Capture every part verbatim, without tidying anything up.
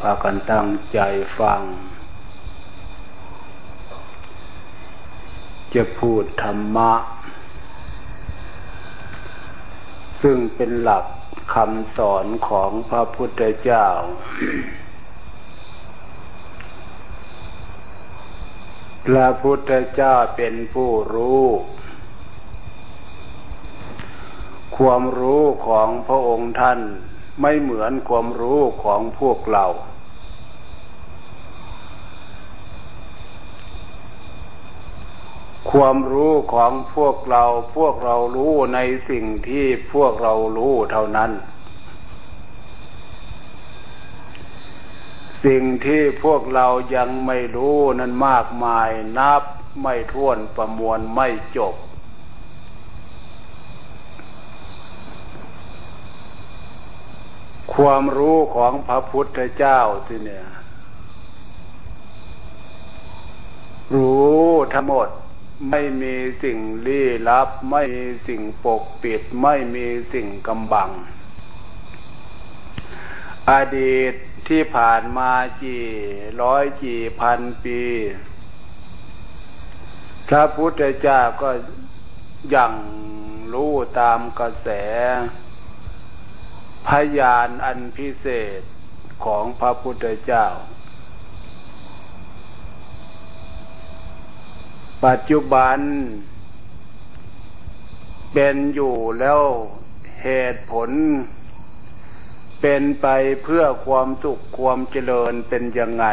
พากันตั้งใจฟังจะพูดธรรมะซึ่งเป็นหลักคำสอนของพระพุทธเจ้า พระพุทธเจ้าเป็นผู้รู้ความรู้ของพระองค์ท่านไม่เหมือนความรู้ของพวกเราความรู้ของพวกเราพวกเรารู้ในสิ่งที่พวกเรารู้เท่านั้นสิ่งที่พวกเรายังไม่รู้นั้นมากมายนับไม่ถ้วนประมวลไม่จบความรู้ของพระพุทธเจ้าที่เนี่ยรู้ทั้งหมดไม่มีสิ่งลี้ลับไม่มีสิ่งปกปิดไม่มีสิ่งกำบังอดีตที่ผ่านมากี่ร้อยกี่พันปีพระพุทธเจ้าก็ยังรู้ตามกระแสพยานอันพิเศษของพระพุทธเจ้าปัจจุบันเป็นอยู่แล้วเหตุผลเป็นไปเพื่อความสุขความเจริญเป็นยังไง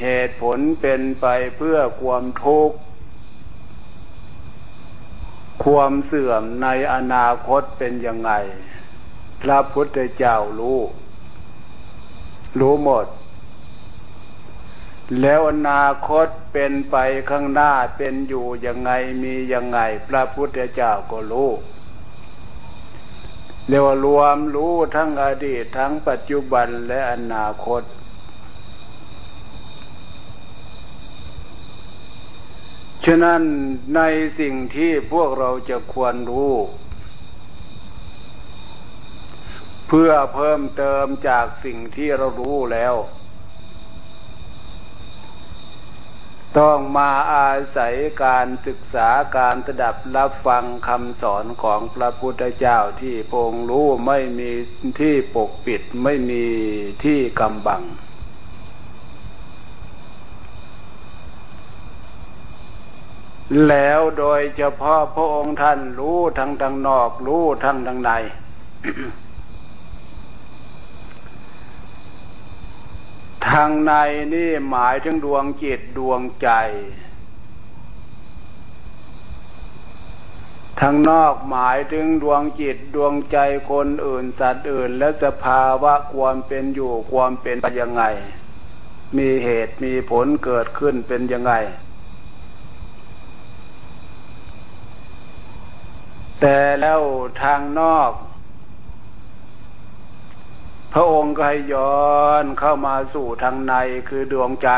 เหตุผลเป็นไปเพื่อความทุกข์ความเสื่อมในอนาคตเป็นยังไงพระพุทธเจ้ารู้รู้หมดแล้วอนาคตเป็นไปข้างหน้าเป็นอยู่ยังไงมียังไงพระพุทธเจ้าก็รู้เรียกว่ารวมรู้ทั้งอดีตทั้งปัจจุบันและอนาคตฉะนั้นในสิ่งที่พวกเราจะควรรู้เพื่อเพิ่มเติมจากสิ่งที่เรารู้แล้วต้องมาอาศัยการศึกษาการตระหนักรับฟังคำสอนของพระพุทธเจ้าที่พระองค์รู้ไม่มีที่ปกปิดไม่มีที่กำบังแล้วโดยเฉพาะพระองค์ท่านรู้ทั้งทางนอกรู้ทั้งทางใน ทางในนี่หมายถึงดวงจิตดวงใจทางนอกหมายถึงดวงจิตดวงใจคนอื่นสัตว์อื่นและสภาวะความเป็นอยู่ความเป็นไปยังไงมีเหตุมีผลเกิดขึ้นเป็นยังไงแต่แล้วทางนอกพระองค์ก็ให้ย้อนเข้ามาสู่ทางในคือดวงใจ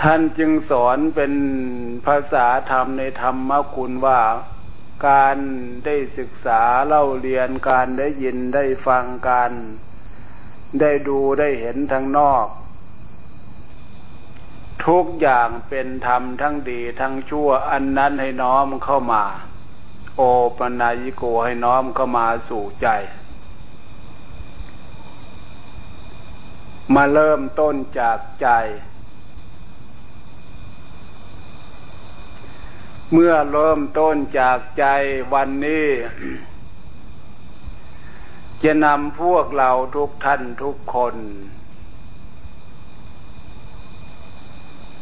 ท่านจึงสอนเป็นภาษาธรรมในธรรมคุณว่าการได้ศึกษาเล่าเรียนการได้ยินได้ฟังการได้ดูได้เห็นทางนอกทุกอย่างเป็นธรรมทั้งดีทั้งชั่วอันนั้นให้น้อมเข้ามาโอปนายโกให้น้อมเข้ามาสู่ใจมาเริ่มต้นจากใจเมื่อเริ่มต้นจากใจวันนี้ จะนำพวกเราทุกท่านทุกคน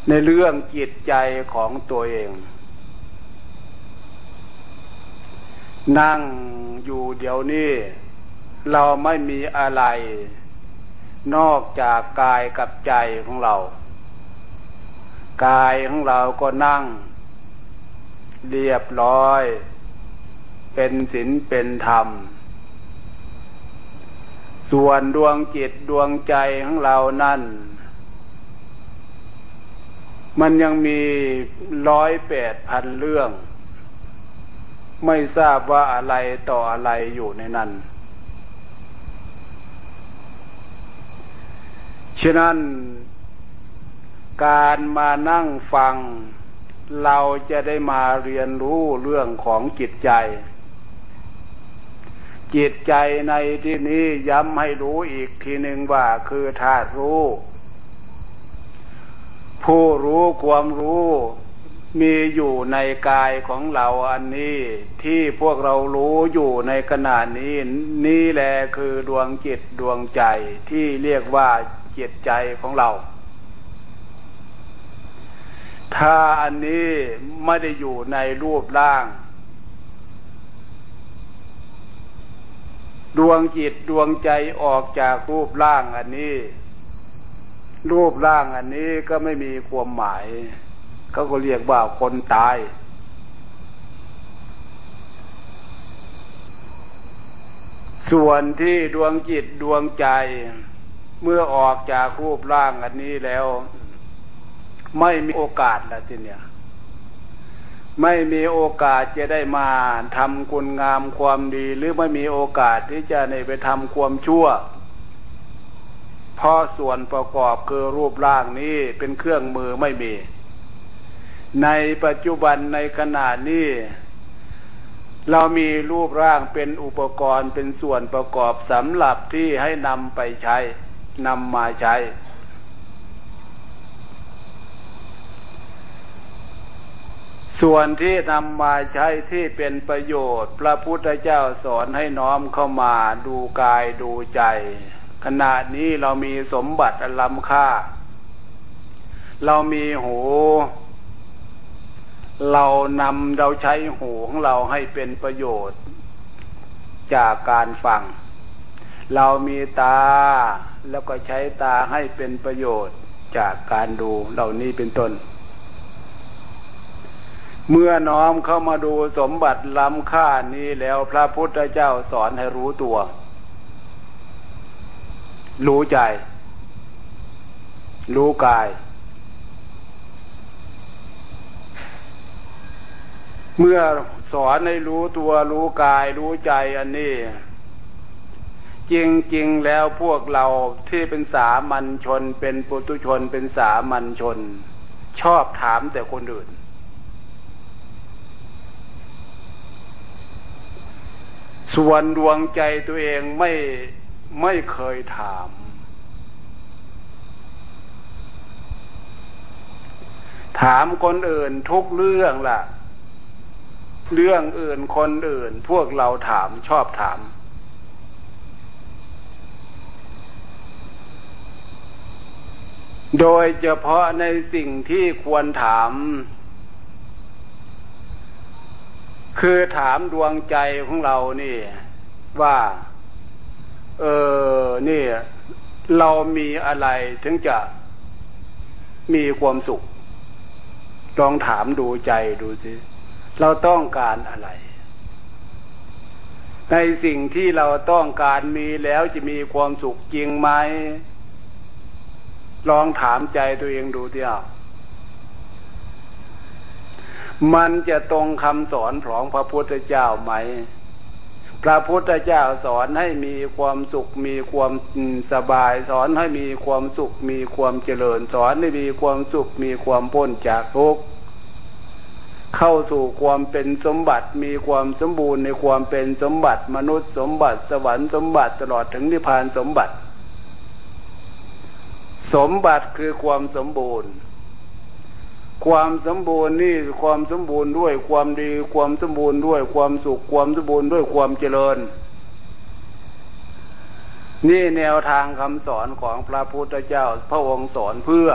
ในเรื่องจิตใจของตัวเองนั่งอยู่เดี๋ยวนี้เราไม่มีอะไรนอกจากกายกับใจของเรากายของเราก็นั่งเรียบร้อยเป็นศีลเป็นธรรมส่วนดวงจิตดวงใจของเรานั้นมันยังมีร้อยแปดพันเรื่องไม่ทราบว่าอะไรต่ออะไรอยู่ในนั้น ฉะนั้นการมานั่งฟังเราจะได้มาเรียนรู้เรื่องของจิตใจจิตใจในที่นี้ย้ำให้รู้อีกทีหนึ่งว่าคือธาตุรู้ผู้รู้ความรู้มีอยู่ในกายของเราอันนี้ที่พวกเรารู้อยู่ในขณะนี้นี่แหละคือดวงจิตดวงใจที่เรียกว่าจิตใจของเราถ้าอันนี้ไม่ได้อยู่ในรูปร่างดวงจิตดวงใจออกจากรูปร่างอันนี้รูปร่างอันนี้ก็ไม่มีความหมายเขาก็เรียกว่าคนตายส่วนที่ดวงจิตดวงใจเมื่อออกจากรูปร่างอันนี้แล้วไม่มีโอกาสแล้วทีเนี้ยไม่มีโอกาสจะได้มาทำคุณงามความดีหรือไม่มีโอกาสที่จะในไปทำความชั่วเพราะส่วนประกอบคือรูปร่างนี้เป็นเครื่องมือไม่มีในปัจจุบันในขณะนี้เรามีรูปร่างเป็นอุปกรณ์เป็นส่วนประกอบสำหรับที่ให้นำไปใช้นำมาใช้ส่วนที่นำมาใช้ที่เป็นประโยชน์พระพุทธเจ้าสอนให้น้อมเข้ามาดูกายดูใจขณะนี้เรามีสมบัติอันล้ำค่าเรามีหูเรานำเราใช้หูของเราให้เป็นประโยชน์จากการฟังเรามีตาแล้วก็ใช้ตาให้เป็นประโยชน์จากการดูเหล่านี้เป็นต้นเมื่อน้อมเข้ามาดูสมบัติล้ำค่านี้แล้วพระพุทธเจ้าสอนให้รู้ตัวรู้ใจรู้กายเมื่อสอนให้รู้ตัวรู้กายรู้ใจอันนี้จริงๆแล้วพวกเราที่เป็นสามัญชนเป็นปุถุชนเป็นสามัญชนชอบถามแต่คนอื่นส่วนดวงใจตัวเองไม่ไม่เคยถามถามคนอื่นทุกเรื่องล่ะเรื่องอื่นคนอื่นพวกเราถามชอบถามโดยเฉพาะในสิ่งที่ควรถามคือถามดวงใจของเรานี่ว่าเออนี่เรามีอะไรถึงจะมีความสุขลองถามดูใจดูสิเราต้องการอะไรในสิ่งที่เราต้องการมีแล้วจะมีความสุขจริงไหมลองถามใจตัวเองดูสิครับมันจะตรงคำสอนของพระพุทธเจ้าไหมพระพุทธเจ้าสอนให้มีความสุขมีความสบายสอนให้มีความสุขมีความเจริญสอนให้มีความสุขมีความพ้นจากทุกข์เข้าสู่ความเป็นสมบัติมีความสมบูรณ์ในความเป็นสมบัติมนุษย์สมบัติสวรรค์สมบัติตลอดถึงนิพพานสมบัติสมบัติคือความสมบูรณ์ความสมบูรณ์นี่ความสมบูรณ์ด้วยความดีความสมบูรณ์ด้วยความสุขความสมบูรณ์ด้วยความเจริญนี่แนวทางคำสอนของพระพุทธเจ้าพระองค์สอนเพื่อ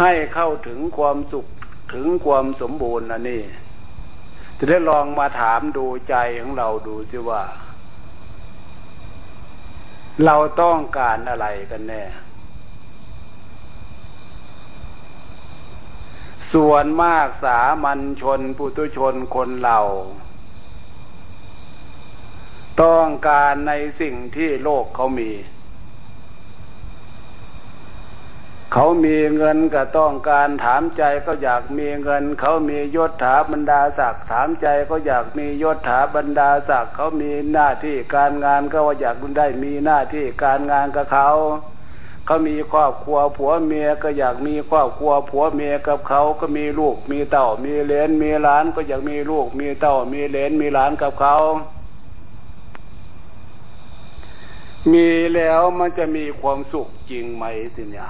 ให้เข้าถึงความสุขถึงความสมบูรณ์อันนี้จะได้ลองมาถามดูใจของเราดูสิว่าเราต้องการอะไรกันแน่ส่วนมากสามัญชนปุถุชนคนเราต้องการในสิ่งที่โลกเขามี เขามีเงินก็ต้องการถามใจก็อยากมีเงินเขามียศถาบรรดาศักดิ์ถามใจก็อยากมียศถาบรรดาศักดิ์เขามีหน้าที่การงานก็ว่าอยากได้มีหน้าที่การงานกับเขาเขามีครอบครัวผัวเมียก็อยากมีครอบครัวผัวเมียกับเขาก็มีลูกมีเต่ามีเหลนมีหลานก็อยากมีลูกมีเต่ามีเหลนมีหลานกับเขามีแล้วมันจะมีความสุขจริงไหมสิเนี่ย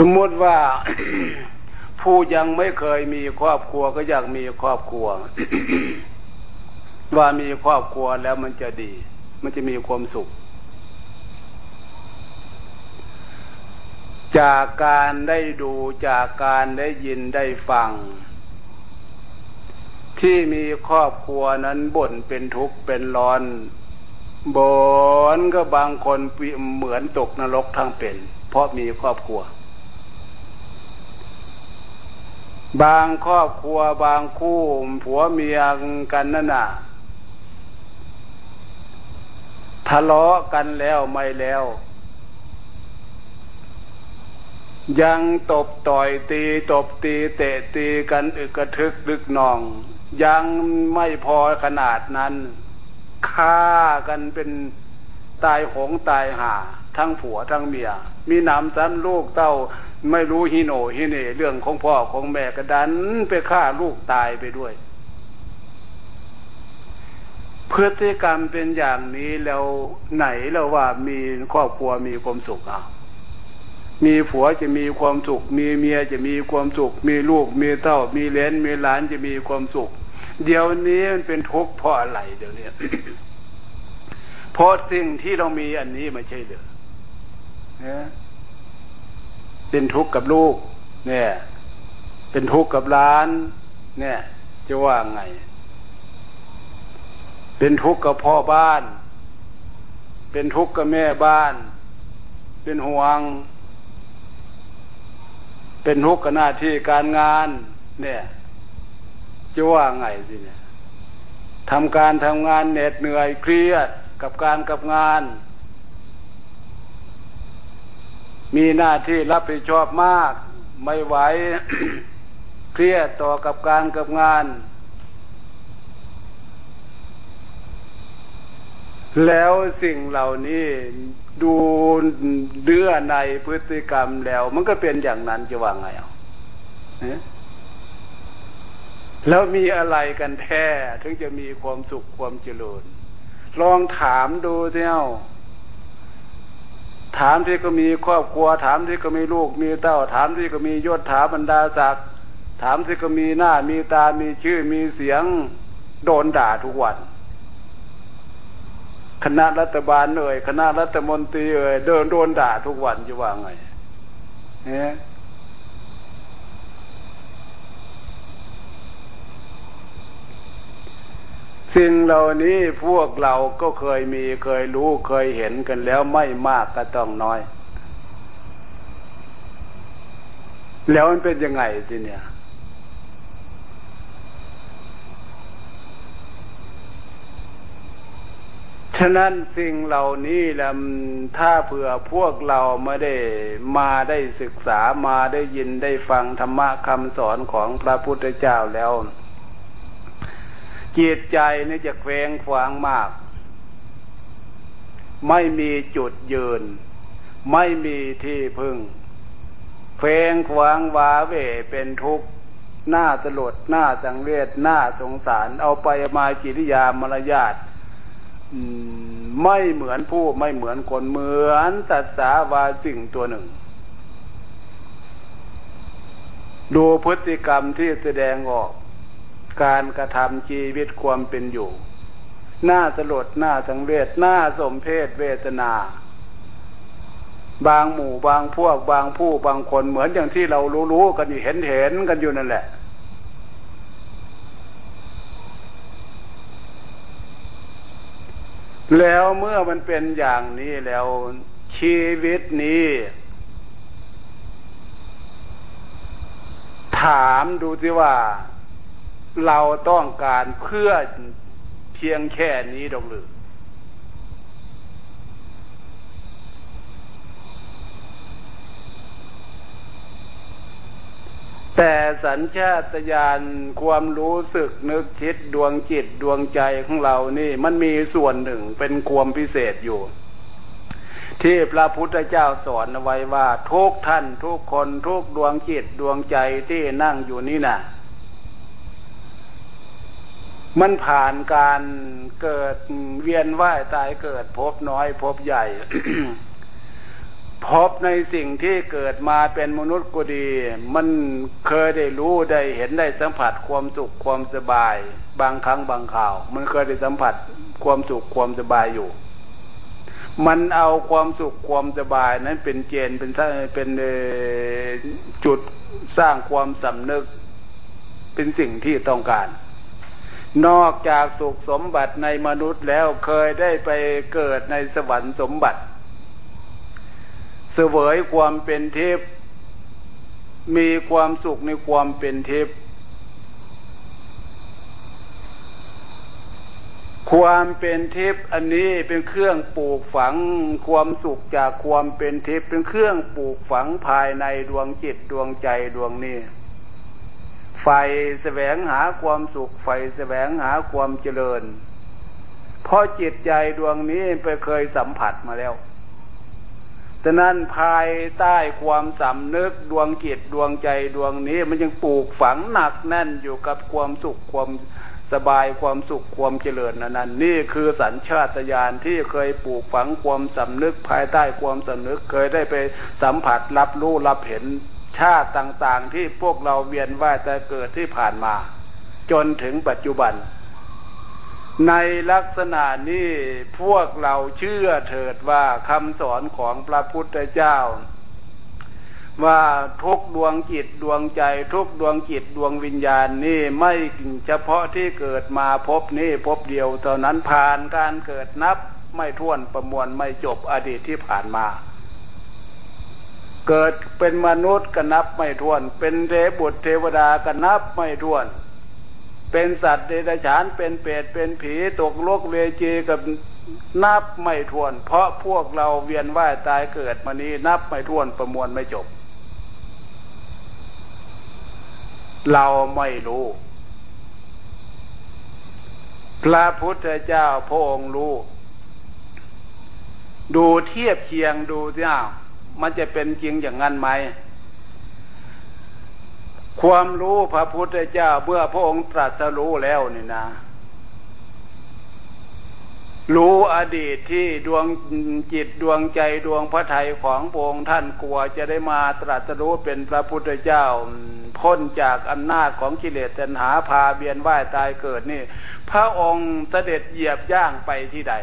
สมมติว่า ผู้ยังไม่เคยมีครอบครัวก็อยากมีครอบครัว ว่ามีครอบครัวแล้วมันจะดีมันจะมีความสุขจากการได้ดูจากการได้ยินได้ฟังที่มีครอบครัวนั้นบ่นเป็นทุกข์เป็นร้อนบ่นก็บางคนเหมือนตกนรกทั้งเป็นเพราะมีครอบครัวบางครอบครัวบางคู่ผัวเมียกันนั่นน่ะทะเลาะกันแล้วไม่แล้วยังตบต่อยตีตบตีเตะตีกันอึกกระทึกดึกนองยังไม่พอขนาดนั้นฆ่ากันเป็นตายหงตายห่าทั้งผัวทั้งเมียมีหนำซ้ำลูกเต้าไม่รู้ฮิโนฮิเน่เรื่องของพ่อของแม่กระดันไปฆ่าลูกตายไปด้วยพฤติกรรมเป็นอย่างนี้แล้วไหนแล้วว่ามีครอบครัวมีความสุขอ่ะมีผัวจะมีความสุขมีเมียจะมีความสุขมีลูกมีเต้ามีเหลนมีหลานจะมีความสุขเดี๋ยวนี้มันเป็นทุกข์เพราะอะไรเดี๋ยวนี้ เพราะสิ่งที่เรามีอันนี้ไม่ใช่เหรอเนี่ยเป็นทุกข์กับลูกเนี่ยเป็นทุกข์กับหลานเนี่ยจะว่าไงเป็นทุกข์กับพ่อบ้านเป็นทุกข์กับแม่บ้านเป็นห่วงเป็นทุกข์กับหน้าที่การงานเนี่ยจะว่าไงสิเนี่ยทำการทำงานเหน็ดเหนื่อยเครียดกับการกับงานมีหน้าที่รับผิดชอบมากไม่ไหว เครียดต่อกับการกับงานแล้วสิ่งเหล่านี้ดูเดื้อในพฤติกรรมแล้วมันก็เป็นอย่างนั้นจะว่าไงอ่ะแล้วมีอะไรกันแท้ถึงจะมีความสุขความเจริญลองถามดูเที่ยวถามที่ก็มีครอบครัวถามที่ก็มีลูกมีเต้าถามที่ก็มียศถาบรรดาศักดิ์ถามที่ก็มีหน้ามีตามีชื่อมีเสียงโดนด่าทุกวันคณะรัฐบาลเอ่ยคณะรัฐมนตรีเอ่ยเดินโดนด่าทุกวันจะว่าไงเนี่ยสิ่งเหล่านี้พวกเราก็เคยมีเคยรู้เคยเห็นกันแล้วไม่มากก็ต้องน้อยแล้วมันเป็นยังไงสิเนี่ยฉะนั้นสิ่งเหล่านี้แหละถ้าเผื่อพวกเราไม่ได้มาได้ศึกษามาได้ยินได้ฟังธรรมะคำสอนของพระพุทธเจ้าแล้วจิตใจนี่จะแขวงขวางมากไม่มีจุดยืนไม่มีที่พึ่งแขวงขวางวาเวเป็นทุกข์หน้าสลดหน้าสังเวชหน้าสงสารเอาไปมากิริยามารยาทไม่เหมือนผู้ไม่เหมือนคนเหมือนสัตว์สาวาสิ่งตัวหนึ่งดูพฤติกรรมที่แสดงออกการกระทำชีวิตความเป็นอยู่หน้าสลดหน้าสังเวชหน้าสมเพศเวทนาบางหมู่บางพวกบางผู้บางคนเหมือนอย่างที่เรารู้ๆกันอยู่เห็นเห็นกันอยู่นั่นแหละแล้วเมื่อมันเป็นอย่างนี้แล้วชีวิตนี้ถามดูสิว่าเราต้องการเพื่อ เพียงแค่นี้ดอกหรือแต่สัญชาตญาณความรู้สึกนึกคิดดวงจิตดวงใจของเรานี่มันมีส่วนหนึ่งเป็นความพิเศษอยู่ที่พระพุทธเจ้าสอนเอาไว้ว่าทุกท่านทุกคนทุกดวงจิตดวงใจที่นั่งอยู่นี่น่ะมันผ่านการเกิดเวียนว่ายตายเกิดพบน้อยพบใหญ่ พบในสิ่งที่เกิดมาเป็นมนุษย์ก็ดีมันเคยได้รู้ได้เห็นได้สัมผัสความสุขความสบายบางครั้งบางคราวมันเคยได้สัมผัสความสุขความสบายอยู่มันเอาความสุขความสบายนั้นเป็นเจนเป็นเป็นจุดสร้างความสำนึกเป็นสิ่งที่ต้องการนอกจากสุขสมบัติในมนุษย์แล้วเคยได้ไปเกิดในสวรรค์สมบัติเสวยความเป็นเทพมีความสุขในความเป็นเทพความเป็นเทพอันนี้เป็นเครื่องปลูกฝังความสุขจากความเป็นเทพเป็นเครื่องปลูกฝังภายในดวงจิตดวงใจดวงนี้ไฟแสวงหาความสุขไฟแสวงหาความเจริญเพราะจิตใจดวงนี้ไปเคยสัมผัสมาแล้วฉะนั้นภายใต้ความสำนึกดวงจิตดวงใจดวงนี้มันยังปลูกฝังหนักแน่นอยู่กับความสุขความสบายความสุขความเจริญนั้นนี่คือสัญชาตญาณที่เคยปลูกฝังความสำนึกภายใต้ความสำนึกเคยได้ไปสัมผัสรับรู้รับเห็นชาติต่างๆที่พวกเราเวียนว่ายตายเกิดที่ผ่านมาจนถึงปัจจุบันในลักษณะนี้พวกเราเชื่อเถิดว่าคำสอนของพระพุทธเจ้าว่าทุกดวงจิตดวงใจทุกดวงจิตดวงวิญญาณนี่ไม่เฉพาะที่เกิดมาพบนี่พบเดียวเท่านั้นผ่านการเกิดนับไม่ถ้วนประมวลไม่จบอดีตที่ผ่านมาเกิดเป็นมนุษย์ก็นับไม่ถ้วนเป็นเทพบุตรเทวดาก็นับไม่ถ้วนเป็นสัตว์เดรัจฉานเป็นเปรตเป็นผีตกโลกเวจีกับนับไม่ถ้วนเพราะพวกเราเวียนว่ายตายเกิดมานี้นับไม่ถ้วนประมวลไม่จบเราไม่รู้พระพุทธเจ้าพระองค์รู้ดูเทียบเคียงดูสิอ้าวมันจะเป็นจริงอย่างนั้นไหมความรู้พระพุทธเจ้าเมื่อพระองค์ตรัสรู้แล้วนี่นะรู้อดีตที่ดวงจิตดวงใจดวงพระทัยของพระองค์ท่านกลัวจะได้มาตรัสรู้เป็นพระพุทธเจ้าพ้นจากอำนาจของกิเลสตัณหาพาเวียนว่ายตายเกิดนี่พระองค์เสด็จเหยียบย่างไปที่ใด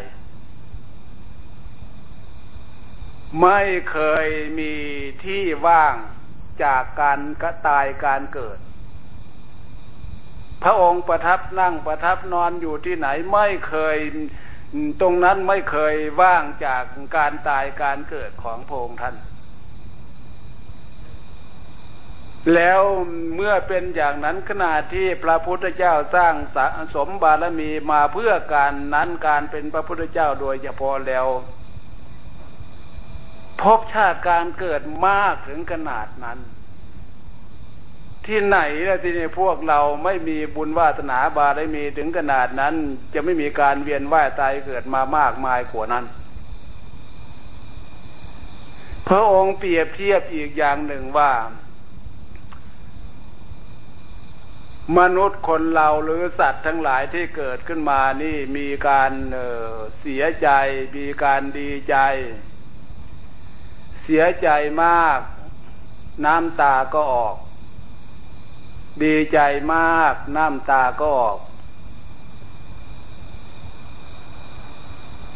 ไม่เคยมีที่ว่างจากการกระตายการเกิดพระองค์ประทับนั่งประทับนอนอยู่ที่ไหนไม่เคยตรงนั้นไม่เคยว่างจากการตายการเกิดของพระองค์ท่านแล้วเมื่อเป็นอย่างนั้นขณะที่พระพุทธเจ้าสร้างสะสมบารมีมาเพื่อการนั้นการเป็นพระพุทธเจ้าโดยเฉพาะแล้วพบชาติการเกิดมากถึงขนาดนั้นที่ไหนแล้วที่นี่พวกเราไม่มีบุญวาสนาบารมีถึงขนาดนั้นจะไม่มีการเวียนว่ายตายเกิดมามากมายกว่านั้นพระองค์เปรียบเทียบอีกอย่างหนึ่งว่ามนุษย์คนเราหรือสัตว์ทั้งหลายที่เกิดขึ้นมานี่มีการเอ่อเสียใจมีการดีใจเสียใจมากน้ำตาก็ออกดีใจมากน้ำตาก็ออก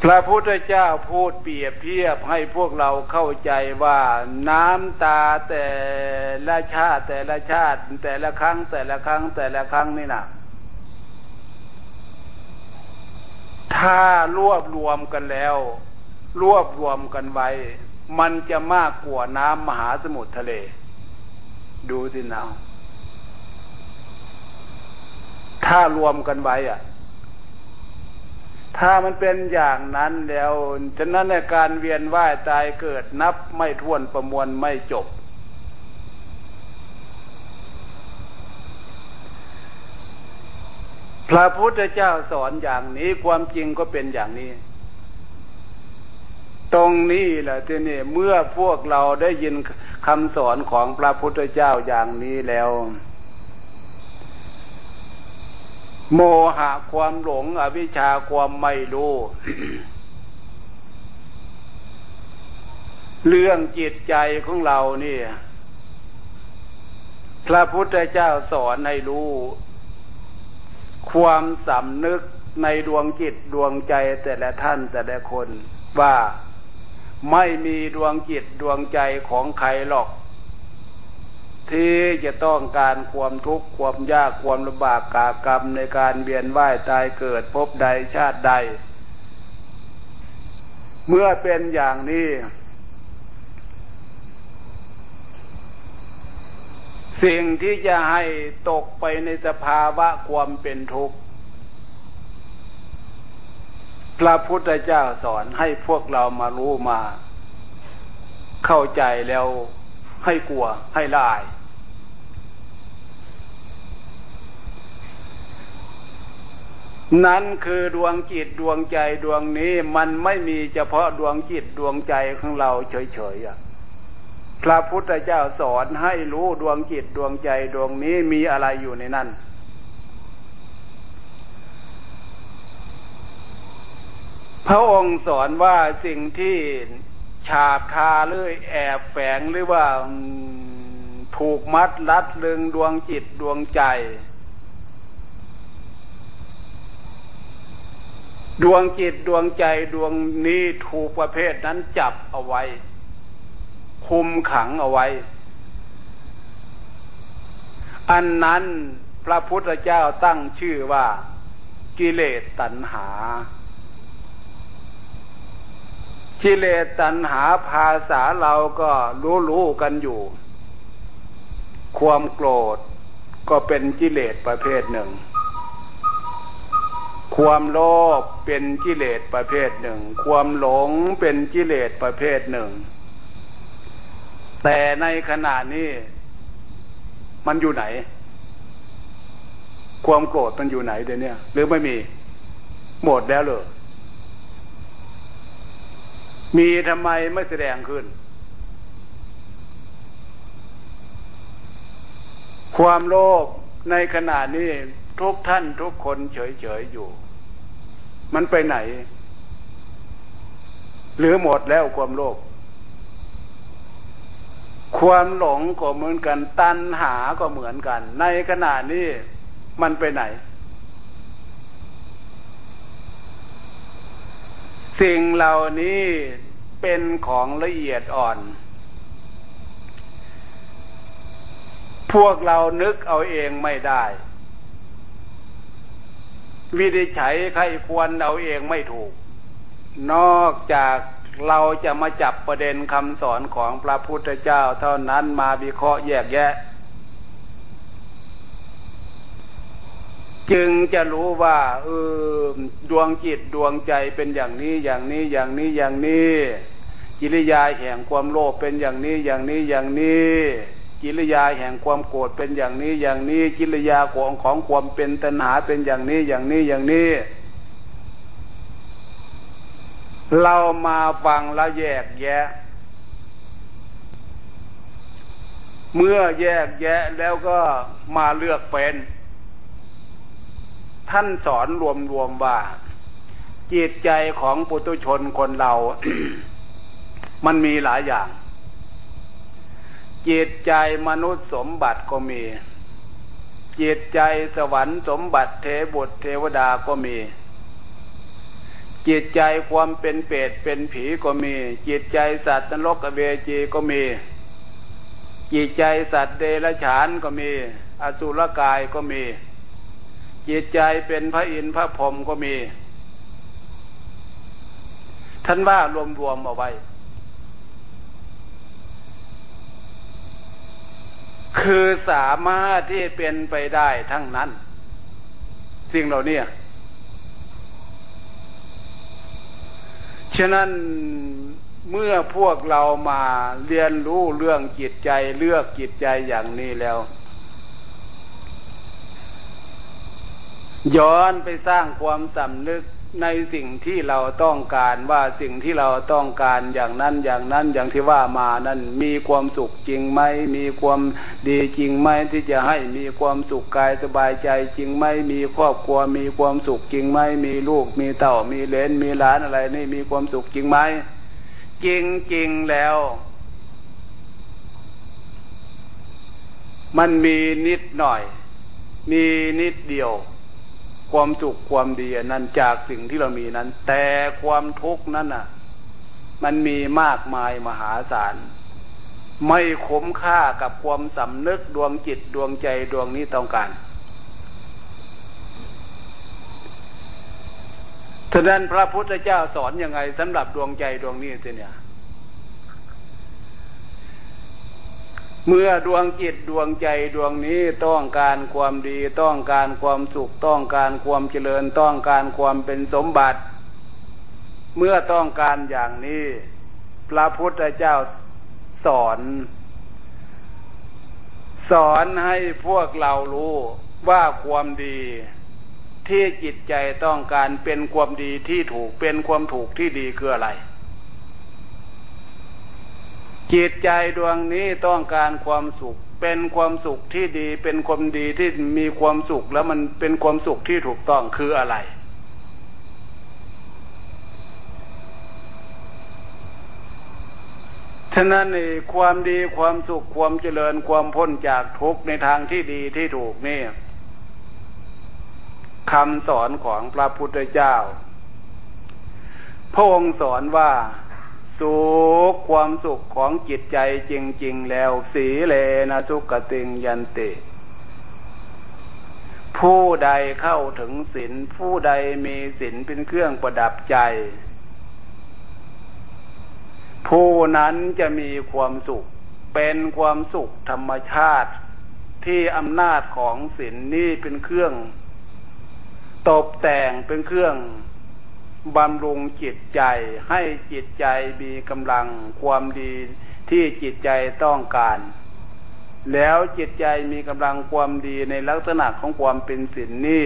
พระพุทธเจ้าพูดเปรียบเทียบให้พวกเราเข้าใจว่าน้ำตาแต่ละชาติแต่ละชาติแต่ละครั้งแต่ละครั้งแต่ละครั้งนี่นะถ้ารวบรวมกันแล้วรวบรวมกันไว้มันจะมากกว่าน้ำมหาสมุทรทะเลดูสินะถ้ารวมกันไว้อะ ถ้ามันเป็นอย่างนั้นแล้วฉะนั้นในการเวียนว่ายตายเกิดนับไม่ถ้วนประมวลไม่จบพระพุทธเจ้าสอนอย่างนี้ความจริงก็เป็นอย่างนี้ตรงนี้แหละที่นี่เมื่อพวกเราได้ยินคำสอนของพระพุทธเจ้าอย่างนี้แล้วโมหะความหลงอวิชชาความไม่รู้ เรื่องจิตใจของเราเนี่ยพระพุทธเจ้าสอนให้รู้ความสำนึกในดวงจิตดวงใจแต่ละท่านแต่ละคนว่าไม่มีดวงจิตดวงใจของใครหรอกที่จะต้องการความทุกข์ความยากความลำบากกากรรมในการเวียนว่ายตายเกิดพบใดชาติใดเมื่อเป็นอย่างนี้สิ่งที่จะให้ตกไปในสภาวะความเป็นทุกข์พระพุทธเจ้าสอนให้พวกเรามารู้มาเข้าใจแล้วให้กลัวให้ละอายนั่นคือดวงจิตดวงใจดวงนี้มันไม่มีเฉพาะดวงจิตดวงใจของเราเฉยๆอ่ะพระพุทธเจ้าสอนให้รู้ดวงจิตดวงใจดวงนี้มีอะไรอยู่ในนั้นพระองค์สอนว่าสิ่งที่ฉาบทาหรือแอบแฝงหรือว่าถูกมัดลัดลึงดวงจิตดวงใจดวงจิตดวงใจดวงนี้ถูกประเภทนั้นจับเอาไว้คุมขังเอาไว้อันนั้นพระพุทธเจ้าตั้งชื่อว่ากิเลสตัณหากิเลสตัณหาภาษาเราก็รู้ๆกันอยู่ความโกรธก็เป็นกิเลสประเภทหนึ่งความโลภเป็นกิเลสประเภทหนึ่งความหลงเป็นกิเลสประเภทหนึ่งแต่ในขณะนี้มันอยู่ไหนความโกรธมันอยู่ไหนเดี๋ยวนี้หรือไม่มีหมดแล้วเหรอมีทำไมไม่แสดงขึ้นความโลภในขณะนี้ทุกท่านทุกคนเฉยๆอยู่มันไปไหนหรือหมดแล้วความโลภความหลงก็เหมือนกันตัณหาก็เหมือนกันในขณะนี้มันไปไหนสิ่งเหล่านี้เป็นของละเอียดอ่อนพวกเรานึกเอาเองไม่ได้วินิจฉัยใครควรเอาเองไม่ถูกนอกจากเราจะมาจับประเด็นคำสอนของพระพุทธเจ้าเท่านั้นมาวิเคราะห์แยกแยะจึงจะรู้ว่าเออดวงจิตดวงใจเป็นอย่างนี้อย่างนี้อย่างนี้อย่างนี้กิริยาแห่งความโลภเป็นอย่างนี้อย่างนี้อย่างนี้กิริยาแห่งความโกรธเป็นอย่างนี้อย่างนี้กิริยาของของความเป็นตัณหาเป็นอย่างนี้อย่างนี้อย่างนี้เรามาฟังแล้วแยกแยะเมื่อแยกแยะแล้วก็มาเลือกเป็นท่านสอนรวมๆ ว, ว่าจิตใจของปุถุชนคนเรา มันมีหลายอย่างจิตใจมนุษย์สมบัติก็มีจิตใจสวรรค์สมบัติเทพบุตรเทวดาก็มีจิตใจความเป็นเปรตเป็นผีก็มีจิตใจสัตว์นรกอเวจีก็มีจิตใจสัตว์เดรัจฉานก็มีอสุรกายก็มีจิตใจเป็นพระอินทร์พระพรหมก็มีท่านว่ารวมๆเอาไว้คือสามารถที่เป็นไปได้ทั้งนั้นสิ่งเหล่านี้ ฉะนั้นเมื่อพวกเรามาเรียนรู้เรื่องจิตใจเลือกจิตใจอย่างนี้แล้วย้อนไปสร้างความสำนึกในสิ่งที่เราต้องการว่าสิ่งที่เราต้องการอย่างนั้นอย่างนั้นอย่างที่ว่ามานั้นมีความสุขจริงไหมมีความดีจริงไหมที่จะให้มีความสุขกายสบายใจจริงไหมมีครอบครัวมีความสุขจริงไหมมีลูกมีเต่ามีเหลนมีหลานอะไรนี่มีความสุขจริงไหมจริงจริงแล้วมันมีนิดหน่อยมีนิดเดียวความสุขความดีนั้นจากสิ่งที่เรามีนั้นแต่ความทุกข์นั้นน่ะมันมีมากมายมหาศาลไม่คุ้มค่ากับความสำนึกดวงจิตดวงใจดวงนี้ต้องการฉะนั้นพระพุทธเจ้าสอนยังไงสำหรับดวงใจดวงนี้สิเนี่ยเมื่อดวงจิตดวงใจดวงนี้ต้องการความดีต้องการความสุขต้องการความเจริญต้องการความเป็นสมบัติเมื่อต้องการอย่างนี้พระพุทธเจ้าสอนสอนให้พวกเรารู้ว่าความดีที่จิตใจต้องการเป็นความดีที่ถูกเป็นความถูกที่ดีคืออะไรจิตใจดวงนี้ต้องการความสุขเป็นความสุขที่ดีเป็นความดีที่มีความสุขแล้วมันเป็นความสุขที่ถูกต้องคืออะไรฉะนั้นในความดีความสุขความเจริญความพ้นจากทุกข์ในทางที่ดีที่ถูกนี่คำสอนของพระพุทธเจ้าพระองค์สอนว่าสุขความสุขของจิตใจจริงๆแล้วสีเลนะสุขติงยันติผู้ใดเข้าถึงศีลผู้ใดมีศีลเป็นเครื่องประดับใจผู้นั้นจะมีความสุขเป็นความสุขธรรมชาติที่อำนาจของศีลนี่เป็นเครื่องตกแต่งเป็นเครื่องบำรุงจิตใจให้จิตใจมีกำลังความดีที่จิตใจต้องการแล้วจิตใจมีกำลังความดีในลักษณะของความเป็นศีลนี่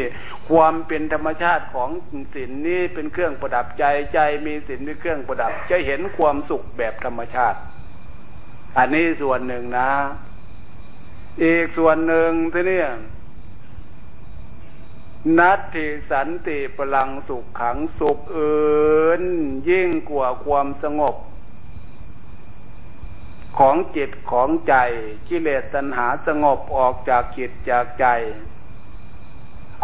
ความเป็นธรรมชาติของศีลนี่เป็นเครื่องประดับใจใจมีศีลเป็นเครื่องประดับจะเห็นความสุขแบบธรรมชาติอันนี้ส่วนหนึ่งนะอีกส่วนหนึ่งที่นี่นัตถิสันติพลังสุขขังสุขเอิญยิ่งกว่าความสงบของจิตของใจกิเลสตัณหาสงบออกจากจิตจากใจ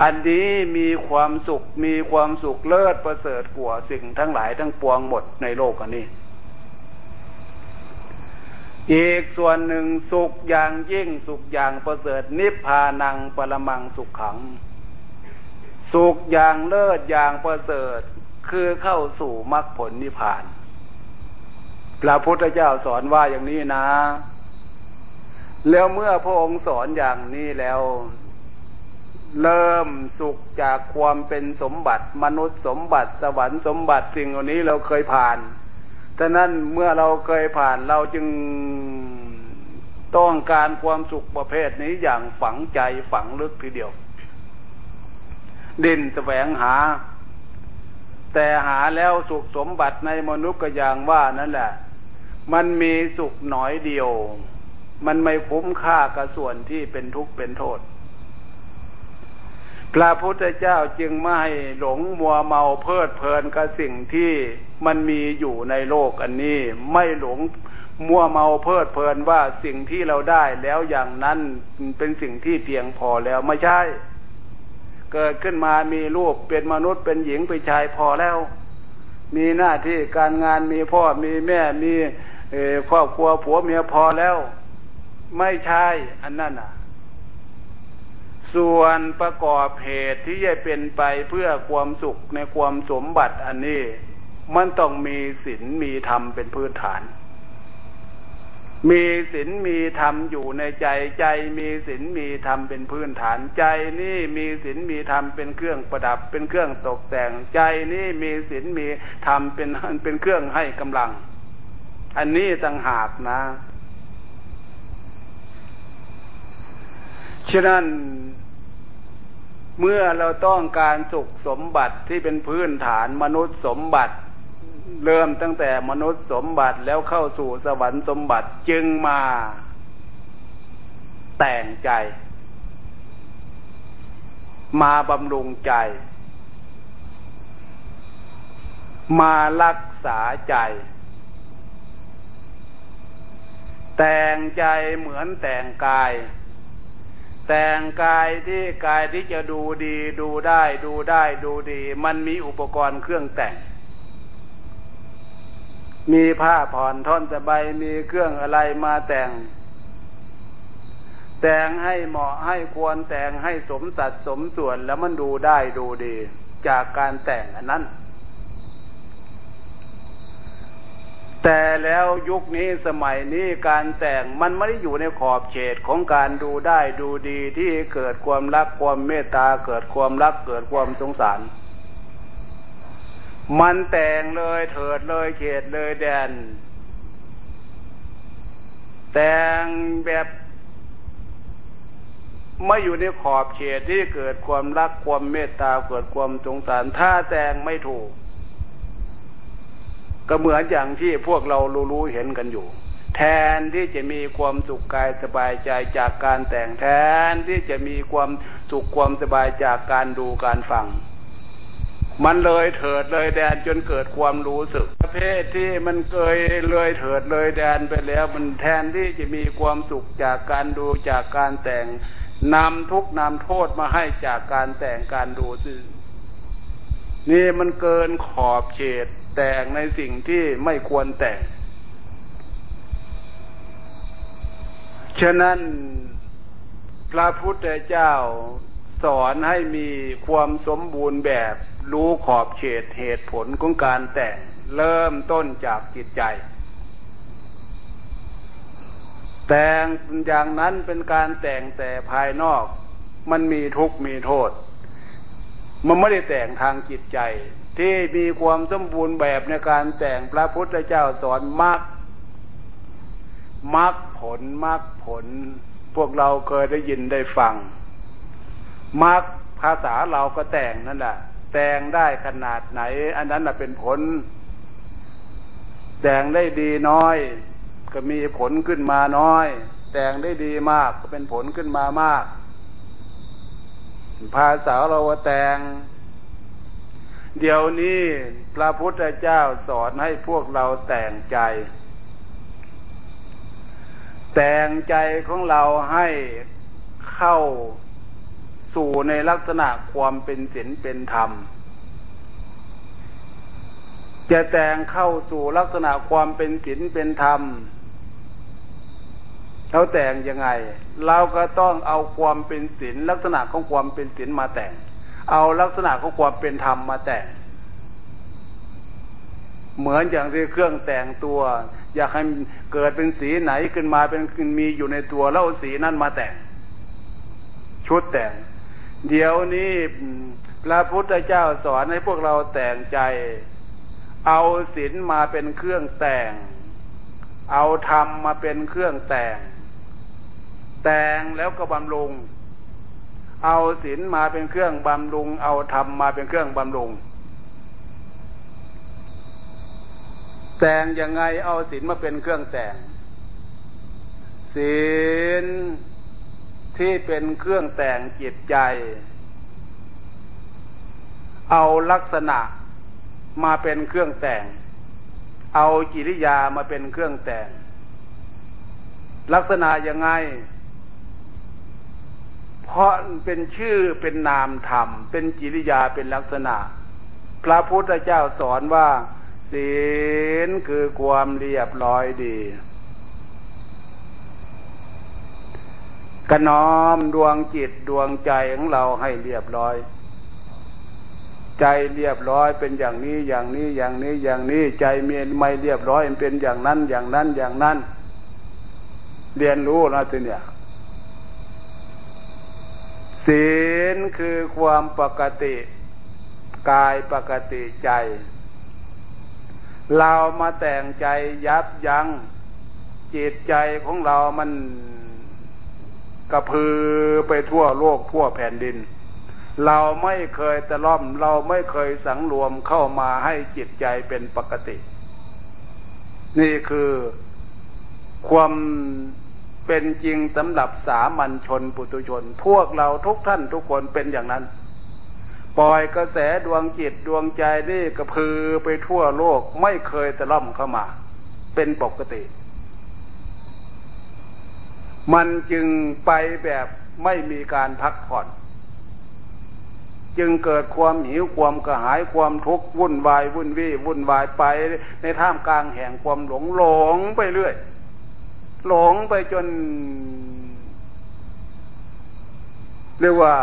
อันนี้มีความสุขมีความสุขเลิศประเสริฐกว่าสิ่งทั้งหลายทั้งปวงหมดในโลกอันนี้อีกส่วนหนึ่งสุขอย่างยิ่งสุขอย่างประเสริฐนิพพานังปรมังสุขขังสุขอย่างเลิศอย่างประเสริฐคือเข้าสู่มรรคผลนิพพานพระพุทธเจ้าสอนว่าอย่างนี้นะแล้วเมื่อพระองค์สอนอย่างนี้แล้วเริ่มสุขจากความเป็นสมบัติมนุษย์สมบัติสวรรค์สมบัติสิ่งเหล่านี้เราเคยผ่านฉะนั้นเมื่อเราเคยผ่านเราจึงต้องการความสุขประเภทนี้อย่างฝังใจฝังลึกทีเดียวดิ้นแสวงหาแต่หาแล้วสุขสมบัติในมนุษย์ก็อย่างว่านั่นแหละมันมีสุขน้อยเดียวมันไม่คุ้มค่ากับส่วนที่เป็นทุกข์เป็นโทษพระพุทธเจ้าจึงไม่ให้หลงมัวเมาเพลิดเพลินกับสิ่งที่มันมีอยู่ในโลกอันนี้ไม่หลงมัวเมาเพลิดเพลินว่าสิ่งที่เราได้แล้วอย่างนั้นเป็นสิ่งที่เพียงพอแล้วไม่ใช่เกิดขึ้นมามีรูปเป็นมนุษย์เป็นหญิงเป็นชายพอแล้วมีหน้าที่การงานมีพ่อมีแม่มีครอบครัวผัวเมียพอแล้วไม่ใช่อันนั้นน่ะส่วนประกอบเหตุที่จะเป็นไปเพื่อความสุขในความสมบัติอันนี้มันต้องมีศีลมีธรรมเป็นพื้นฐาน มีศีลมีธรรมอยู่ในใจใจมีศีลมีธรรมเป็นพื้นฐานใจนี่มีศีลมีธรรมเป็นเครื่องประดับเป็นเครื่องตกแต่งใจนี่มีศีลมีธรรมเป็นเป็นเครื่องให้กำลังอันนี้ต่างหากนะฉะนั้นเมื่อเราต้องการสุขสมบัติที่เป็นพื้นฐานมนุษย์สมบัติเริ่มตั้งแต่มนุษย์สมบัติแล้วเข้าสู่สวรรค์สมบัติจึงมาแต่งใจมาบำรุงใจมารักษาใจแต่งใจเหมือนแต่งกายแต่งกายที่กายที่จะดูดีดูได้ดูได้ดูดีมันมีอุปกรณ์เครื่องแต่งมีผ้าผ่อนท่อนสบายมีเครื่องอะไรมาแต่งแต่งให้เหมาะให้ควรแต่งให้สมสัดสมส่วนแล้วมันดูได้ดูดีจากการแต่งอันนั้นแต่แล้วยุคนี้สมัยนี้การแต่งมันไม่ได้อยู่ในขอบเขตของการดูได้ดูดีที่เกิดความรักความเมตตาเกิดความรักเกิดความสงสารมันแต่งเลยเถิดเลยเขตเลยแดนแต่งแบบไม่อยู่ในขอบเขตที่เกิดความรักความเมตตาเกิดความสงสารถ้าแต่งไม่ถูกก็เหมือนอย่างที่พวกเรารู้ๆเห็นกันอยู่แทนที่จะมีความสุขกายสบายใจจากการแต่งแทนที่จะมีความสุขความสบายจากการดูการฟังมันเลยเถิดเลยแดนจนเกิดความรู้สึกประเภทที่มันเคยเลยเถิดเลยแดนไปแล้วมันแทนที่จะมีความสุขจากการดูจากการแต่งนำทุกข์นำโทษมาให้จากการแต่งการดูนี่มันเกินขอบเขตแต่งในสิ่งที่ไม่ควรแต่งฉะนั้นพระพุทธเจ้าสอนให้มีความสมบูรณ์แบบรู้ขอบเขตเหตุผลของการแต่งเริ่มต้นจากจิตใจแต่งอย่างนั้นเป็นการแต่งแต่ภายนอกมันมีทุกข์มีโทษมันไม่ได้แต่งทางจิตใจที่มีความสมบูรณ์แบบในการแต่งพระพุทธเจ้าสอนมรรคมรรคผลมรรคผลพวกเราเคยได้ยินได้ฟังมรรคภาษาเราก็แต่งนั่นแหละแต่งได้ขนาดไหนอันนั้นน่ะเป็นผลแต่งได้ดีน้อยก็มีผลขึ้นมาน้อยแต่งได้ดีมากก็เป็นผลขึ้นมามากภาษาเราแต่งเดี๋ยวนี้พระพุทธเจ้าสอนให้พวกเราแต่งใจแต่งใจของเราให้เข้าสู่ในลักษณะความเป็นศีลเป็นธรรมจะแต่งเข้าสู่ลักษณะความเป็นศีลเป็นธรรมเราแต่งยังไงเราก็ต้องเอาความเป็นศีลลักษณะของความเป็นศีลมาแต่งเอาลักษณะของความเป็นธรรมมาแต่งเหมือนอย่างที่เครื่องแต่งตัวอยากให้เกิดเป็นสีไหนขึ้นมาเป็นมีอยู่ในตัวแล้วสีนั้นมาแต่งชุดแต่งเดี๋ยวนี้พระพุทธเจ้าสอนให้พวกเราแต่งใจเอาศีลมาเป็นเครื่องแต่งเอาธรรมมาเป็นเครื่องแต่งแต่งแล้วก็บำรุงเอาศีลมาเป็นเครื่องบำรุงเอาธรรมมาเป็นเครื่องบำรุงแต่งยังไงเอาศีลมาเป็นเครื่องแต่งศีลที่เป็นเครื่องแต่งจิตใจเอาลักษณะมาเป็นเครื่องแต่งเอากิริยามาเป็นเครื่องแต่งลักษณะยังไงเพราะเป็นชื่อเป็นนามธรรมเป็นกิริยาเป็นลักษณะพระพุทธเจ้าสอนว่าศีลคือความเรียบร้อยดีกน้อมดวงจิตดวงใจของเราให้เรียบร้อยใจเรียบร้อยเป็นอย่างนี้อย่างนี้อย่างนี้อย่างนี้ใจไม่เรียบร้อยเป็นอย่างนั้นอย่างนั้นอย่างนั้น เรียนรู้แล้วทีเนี่ยศีลคือความปกติกายปกติใจเรามาแต่งใจยับยั้งจิตใจของเรามันกระพือไปทั่วโลกทั่วแผ่นดินเราไม่เคยตะล่อมเราไม่เคยสังรวมเข้ามาให้จิตใจเป็นปกตินี่คือความเป็นจริงสำหรับสามัญชนปุถุชนพวกเราทุกท่านทุกคนเป็นอย่างนั้นปล่อยกระแสดวงจิตดวงใจนี่กระพือไปทั่วโลกไม่เคยตะล่อมเข้ามาเป็นปกติมันจึงไปแบบไม่มีการพักผ่อนจึงเกิดความหิวความกระหายความทุกข์วุ่นวายวุ่นวี่วุ่นวายไปในท่ามกลางแห่งความหลงหลงไปเรื่อยหลงไปจนเรียกว่า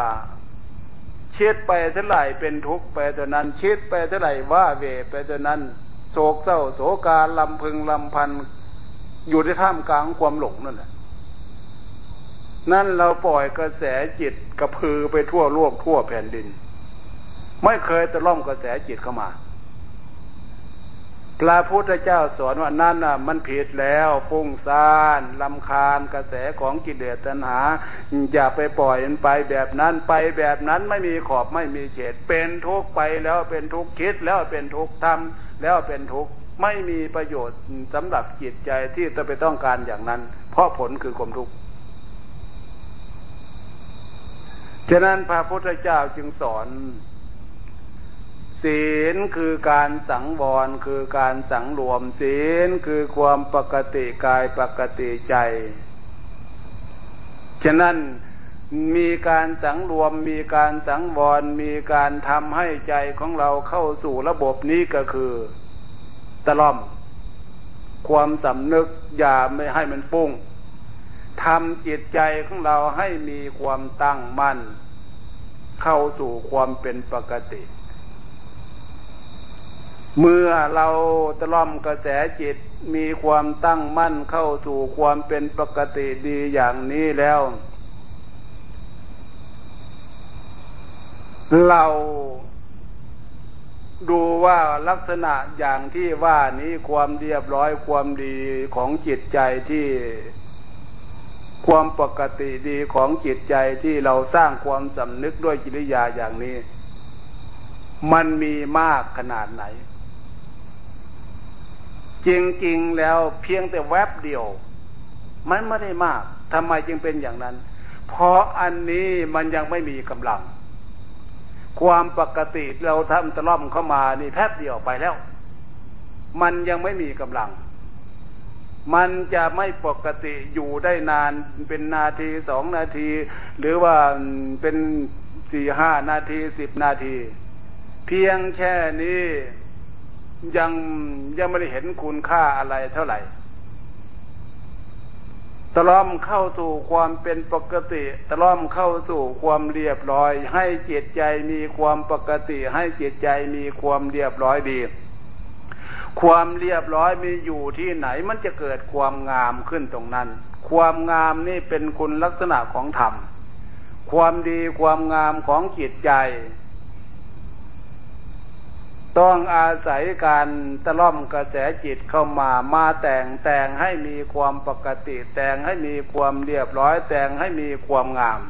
คิดไปเท่าไหร่เป็นทุกข์ไปเท่านั้นคิดไปเท่าไหร่ว่าเวไปเท่านั้นโศกเศร้าโศกาลำพึงลำพันอยู่ในท่ามกลางความหลงนั่นแหละนั่นเราปล่อยกระแสจิตกระพือไปทั่วโลกทั่วแผ่นดินไม่เคยตะล่อมกระแสจิตเข้ามาพระพุทธเจ้าสอนว่านั่นน่ะมันผิดแล้วฟุ้งซ่านรำคาญกระแสของกิเลสตัณหาอย่าไปปล่อยมันไปแบบนั้นไปแบบนั้นไม่มีขอบไม่มีเฉดเป็นทุกข์ไปแล้วเป็นทุกข์คิดแล้วเป็นทุกข์ทำแล้วเป็นทุกข์ไม่มีประโยชน์สำหรับจิตใจที่จะไปต้องการอย่างนั้นเพราะผลคือความทุกข์ฉะนั้นพระพุทธเจ้าจึงสอนศีลคือการสังวรคือการสังรวมศีลคือความปกติกายปกติใจฉะนั้นมีการสังรวมมีการสังวรมีการทำให้ใจของเราเข้าสู่ระบบนี้ก็คือตะล่อมความสำนึกอย่าไม่ให้มันฟุ้งทำจิตใจของเราให้มีความตั้งมั่นเข้าสู่ความเป็นปกติเมื่อเราตะล่อมกระแสจิตมีความตั้งมั่นเข้าสู่ความเป็นปกติดีอย่างนี้แล้วเราดูว่าลักษณะอย่างที่ว่านี้ความเรียบร้อยความดีของจิตใจที่ความปกติดีของจิตใจที่เราสร้างความสำนึกด้วยกิริยาอย่างนี้มันมีมากขนาดไหนจริงๆแล้วเพียงแต่แวบเดียวมันไม่ได้มากทำไมจึงเป็นอย่างนั้นเพราะอันนี้มันยังไม่มีกำลังความปกติเราทำตะล่อมเข้ามานี่แป๊บเดียวไปแล้วมันยังไม่มีกำลังมันจะไม่ปกติอยู่ได้นานเป็นนาทีสองนาทีหรือว่าเป็นสี่ห้านาทีสิบนาทีเพียงแค่นี้ยังยังไม่ได้เห็นคุณค่าอะไรเท่าไหร่ตะล่อมเข้าสู่ความเป็นปกติตะล่อมเข้าสู่ความเรียบร้อยให้จิตใจมีความปกติให้จิตใจมีความเรียบร้อยดีความเรียบร้อยมีอยู่ที่ไหนมันจะเกิดความงามขึ้นตรงนั้นความงามนี่เป็นคุณลักษณะของธรรมความดีความงามของจิตใจต้องอาศัยการตะล่อมกระแสจิตเข้ามามาแต่งแต่งให้มีความปกติแต่งให้มีความเรียบร้อยแต่งให้มีความงาม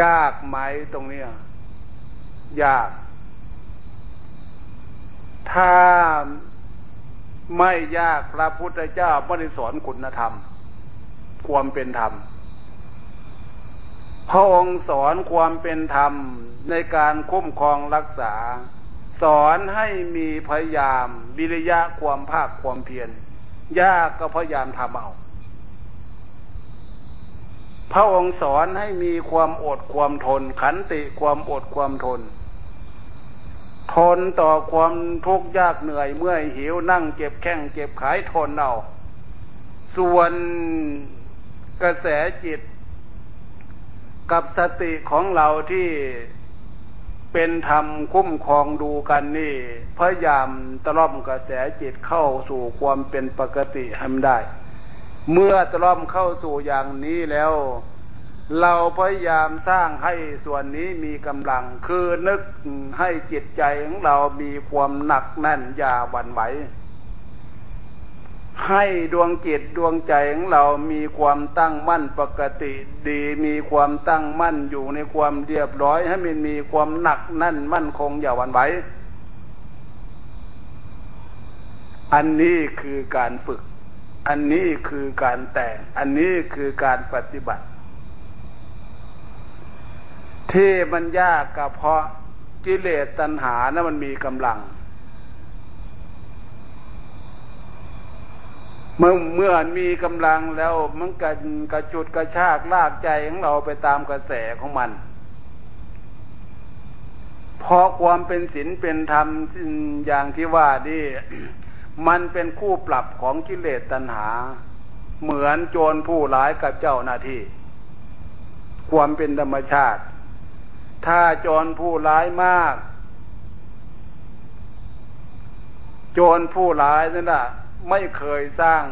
ยากไหมตรงนี้ยากถ้าไม่ยากพระพุทธเจ้าไม่ได้สอนคุณธรรมความเป็นธรรมพระองค์สอนความเป็นธรรมในการคุ้มครองรักษาสอนให้มีพยายามวิริยะความภาคความเพียรยากก็พยายามทำเอาพระองค์สอนให้มีความอดความทนขันติความอดความทนทนต่อความทุกข์ยากเหนื่อยเมื่อยหิวนั่งเจ็บแข้งเจ็บขายทนเอาส่วนกระแสจิตกับสติของเราที่เป็นธรรมคุ้มครองดูกันนี่พยายามตะล่อมกระแสจิตเข้าสู่ความเป็นปกติให้มันได้ เมื่อตร่อมเข้าสู่อย่างนี้แล้วเราพยายามสร้างให้ส่วนนี้มีกำลังคือนึกให้จิตใจของเรามีความหนักแน่นอย่าหวั่นไหวให้ดวงจิตดวงใจของเรามีความตั้งมั่นปกติดีมีความตั้งมั่นอยู่ในความเรียบร้อยให้มันมีความหนักแน่นมั่นคงอย่าหวั่นไหวอันนี้คือการฝึกอันนี้คือการแต่งอันนี้คือการปฏิบัติที่มันยากก็เพราะกิเลสตัณหานะมันมีกำลังเมื่อเมื่อมีกำลังแล้วมันก็กระจุดกระชากลากใจของเราไปตามกระแสของมันเพราะความเป็นศีลเป็นธรรมอย่างที่ว่านี่ มันเป็นคู่ปรับของกิเลสตัณหาเหมือนโจรผู้ร้ายกับเจ้าหน้าที่ความเป็นธรรมชาติถ้าโจรผู้ร้ายมากโจรผู้ร้ายนั่นน่ะไม่เคยสร้าง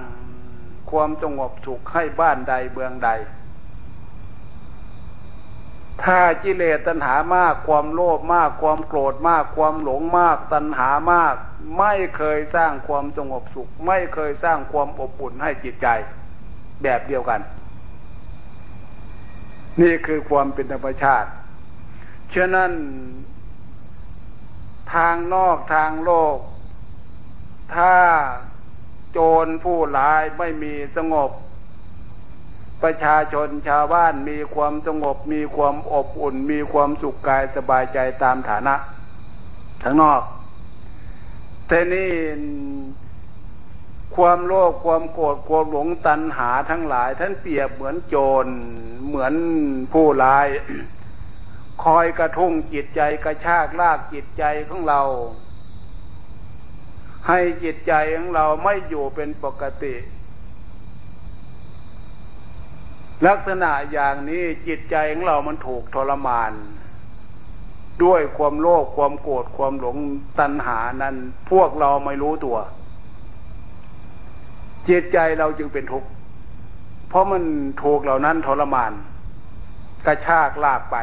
ความสงบสุขให้บ้านใดเมืองใดถ้ากิเลสตัณหามากความโลภมากความโกรธมากความหลงมากตัณหามากไม่เคยสร้างความสงบสุขไม่เคยสร้างความอบอุ่นให้จิตใจแบบเดียวกันนี่คือความเป็นธรรมชาติฉะนั้นทางนอกทางโลกถ้าโจรผู้ร้ายไม่มีสงบประชาชนชาวบ้านมีความสงบมีความอบอุ่นมีความสุขกายสบายใจตามฐานะข้างนอกแต่นี่ความโลภความโกรธความหลงตัณหาทั้งหลายท่านเปรียบเหมือนโจรเหมือนผู้ร้าย คอยกระทุ้งจิตใจกระชากลากจิตใจของเราให้จิตใจของเราไม่อยู่เป็นปกติลักษณะอย่างนี้จิตใจของเรามันถูกทรมานด้วยความโลภความโกรธความหลงตัณหานั้นพวกเราไม่รู้ตัวจิตใจเราจึงเป็นทุกข์เพราะมันถูกเหล่านั้นทรมานกระชากลากไป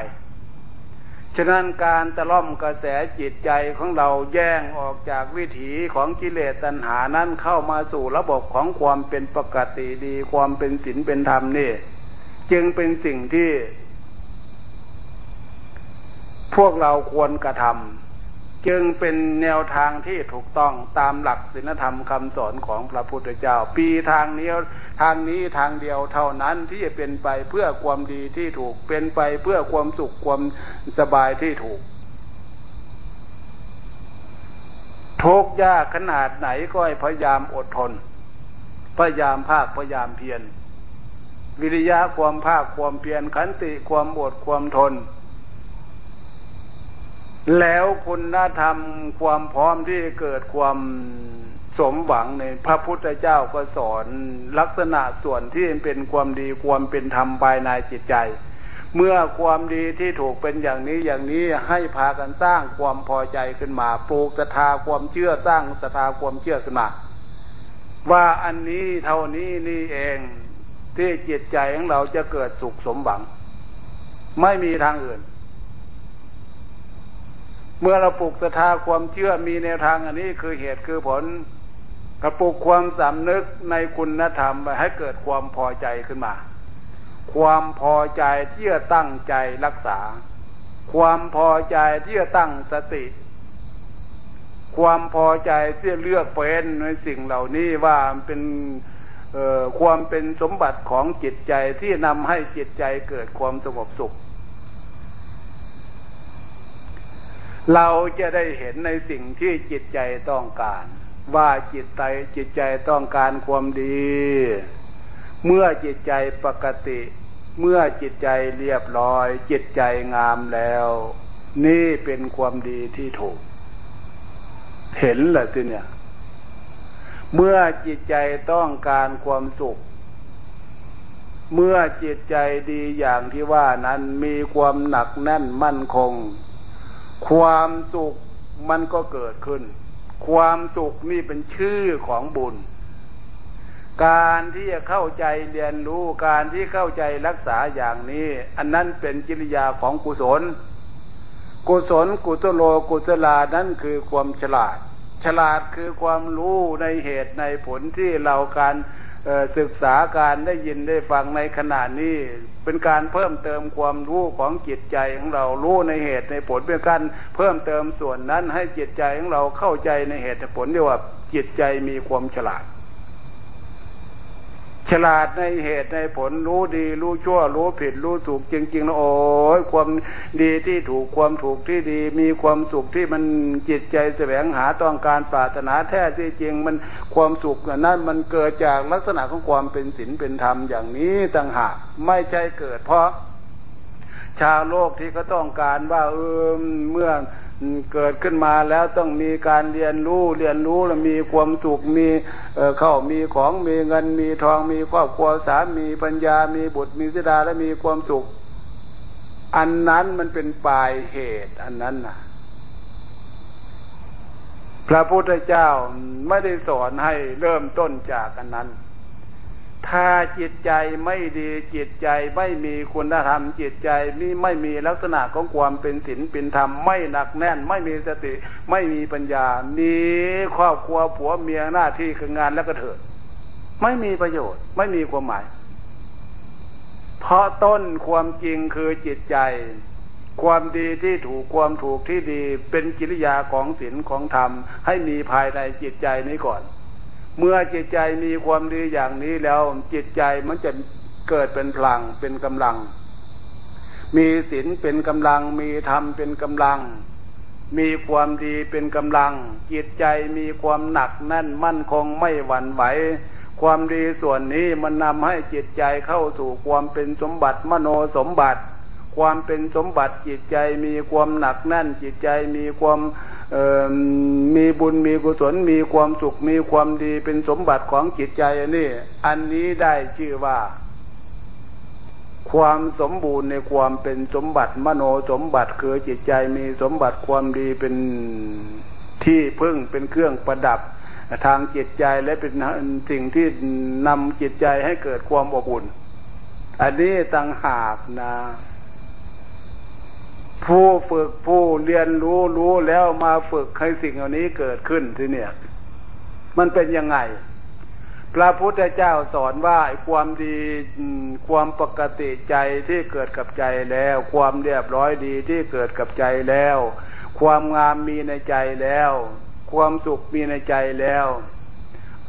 ฉะนั้นการตะล่อมกระแสจิตใจของเราแย่งออกจากวิถีของกิเลสตัณหานั้นเข้ามาสู่ระบบของความเป็นปกติดีความเป็นศีลเป็นธรรมนี่จึงเป็นสิ่งที่พวกเราควรกระทำจึงเป็นแนวทางที่ถูกต้องตามหลักศีลธรรมคำสอนของพระพุทธเจ้าปีทางนี้ทางนี้ทางเดียวเท่านั้นที่จะเป็นไปเพื่อความดีที่ถูกเป็นไปเพื่อความสุขความสบายที่ถูกทุกข์ยากขนาดไหนก็ให้พยายามอดทนพยายามภาคพยายามเพียรวิริยะความภาคความเพียรขันติความอดความทนแล้วคุณธรรมความพร้อมที่เกิดความสมหวังในพระพุทธเจ้าก็สอนลักษณะส่วนที่เป็นความดีความเป็นธรรมภายในจิตใจเมื่อความดีที่ถูกเป็นอย่างนี้อย่างนี้ให้พากันสร้างความพอใจขึ้นมาปลูกศรัทธาความเชื่อสร้างศรัทธาความเชื่อขึ้นมาว่าอันนี้เท่านี้นี่เองที่จิตใจของเราจะเกิดสุขสมหวังไม่มีทางอื่นเมื่อเราปลูกศรัทธาความเชื่อมีแนวทางอันนี้คือเหตุคือผลกระปลูกความสำนึกในคุณธรรมไปให้เกิดความพอใจขึ้นมาความพอใจที่จะตั้งใจรักษาความพอใจที่จะตั้งสติความพอใจที่จะเลือกเฟ้นในสิ่งเหล่านี้ว่าเป็นเอ่อความเป็นสมบัติของจิตใจที่นำให้จิตใจเกิดความสงบสุขเราจะได้เห็นในสิ่งที่จิตใจต้องการว่าจิตใจจิตใจต้องการความดีเมื่อจิตใจปกติเมื่อจิตใจเรียบร้อยจิตใจงามแล้วนี่เป็นความดีที่ถูกเห็นเหรอทีเนี่ยเมื่อจิตใจต้องการความสุขเมื่อจิตใจดีอย่างที่ว่านั้นมีความหนักแน่นมั่นคงความสุขมันก็เกิดขึ้นความสุขนี่เป็นชื่อของบุญ การที่จะเข้าใจเรียนรู้การที่เข้าใจรักษาอย่างนี้อันนั้นเป็นกิริยาของกุศลกุศลกุศโลกุศลานั้นคือความฉลาดฉลาดคือความรู้ในเหตุในผลที่เราการศึกษาการได้ยินได้ฟังในขณะนี้เป็นการเพิ่มเติมความรู้ของจิตใจของเรารู้ในเหตุในผลเป็นการเพิ่มเติมส่วนนั้นให้จิตใจของเราเข้าใจในเหตุในผลเรียกว่าจิตใจมีความฉลาดฉลาดในเหตุในผลรู้ดีรู้ชั่วรู้ผิดรู้ถูกจริงๆนะโอ้ยความดีที่ถูกความถูกที่ดีมีความสุขที่มันจิตใจแสวงหาต้องการปรารถนาแท้ที่จริงมันความสุขนั้นมันเกิดจากลักษณะของความเป็นศีลเป็นธรรมอย่างนี้ต่างหากไม่ใช่เกิดเพราะชาวโลกที่ก็ต้องการว่าเออเมื่อเกิดขึ้นมาแล้วต้องมีการเรียนรู้เรียนรู้แล้วมีความสุขมีเข้ามีของมีเงินมีทองมีครอบครัวสามีปัญญามีบุตรมีธิดาและมีความสุขอันนั้นมันเป็นปลายเหตุอันนั้นนะพระพุทธเจ้าไม่ได้สอนให้เริ่มต้นจากอันนั้นถ้าจิตใจไม่ดีจิตใจไม่มีคุณธรรมจิตใจนี่ไม่มีลักษณะของความเป็นศีลเป็นธรรมไม่หนักแน่นไม่มีสติไม่มีปัญญามีครอบครัวผัวเมียหน้าที่การงานแล้วก็เถิดไม่มีประโยชน์ไม่มีความหมายเพราะต้นความจริงคือจิตใจความดีที่ถูกความถูกที่ดีเป็นกิริยาของศีลของธรรมให้มีภายในจิตใจนี้ก่อนเมื่อจิตใจมีความดีอย่างนี้แล้วจิตใจมันจะเกิดเป็นพลังเป็นกำลังมีศีลเป็นกำลังมีธรรมเป็นกำลังมีความดีเป็นกำลังจิตใจมีความหนักแน่นมั่นคงไม่หวั่นไหวความดีส่วนนี้มันนำให้จิตใจเข้าสู่ความเป็นสมบัติมโนสมบัติความเป็นสมบัติจิตใจมีความหนักแน่นจิตใจมีความมีบุญมีกุศลมีความสุขมีความดีเป็นสมบัติของจิตใจอันนี้อันนี้ได้ชื่อว่าความสมบูรณ์ในความเป็นสมบัติมโนสมบัติคือจิตใจมีสมบัติความดีเป็นที่พึ่งเป็นเครื่องประดับทางจิตใจและเป็นสิ่งที่นำจิตใจให้เกิดความอบอุ่นอันนี้ต่างหากนะผู้ฝึกผู้เรียนรู้รู้แล้วมาฝึกให้สิ่งเหล่านี้เกิดขึ้นที่เนี่ยมันเป็นยังไงพระพุทธเจ้าสอนว่าความดีความปกติใจที่เกิดกับใจแล้วความเรียบร้อยดีที่เกิดกับใจแล้วความงามมีในใจแล้วความสุขมีในใจแล้ว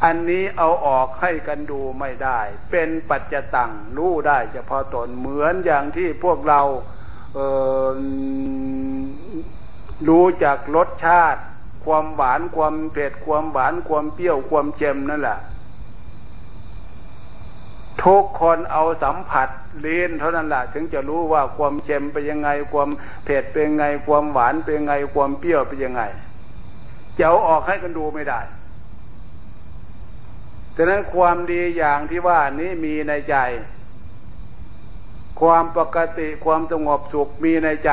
อันนี้เอาออกให้กันดูไม่ได้เป็นปัจจตังรู้ได้เฉพาะตนเหมือนอย่างที่พวกเราเอ่อรู้จักรสชาติความหวานความเผ็ดความหวานความเปรี้ยวความเค็มนั่นแหละทุกคนเอาสัมผัสลิ้นเท่านั้นแหละถึงจะรู้ว่าความเค็มเป็นยังไงความเผ็ดเป็นยังไงความหวานเป็นยังไงความเปรี้ยวเป็นยังไงจะเอาออกให้กันดูไม่ได้ฉะนั้นความดีอย่างที่ว่านี้มีในใจความปกติความสงบสุขมีในใจ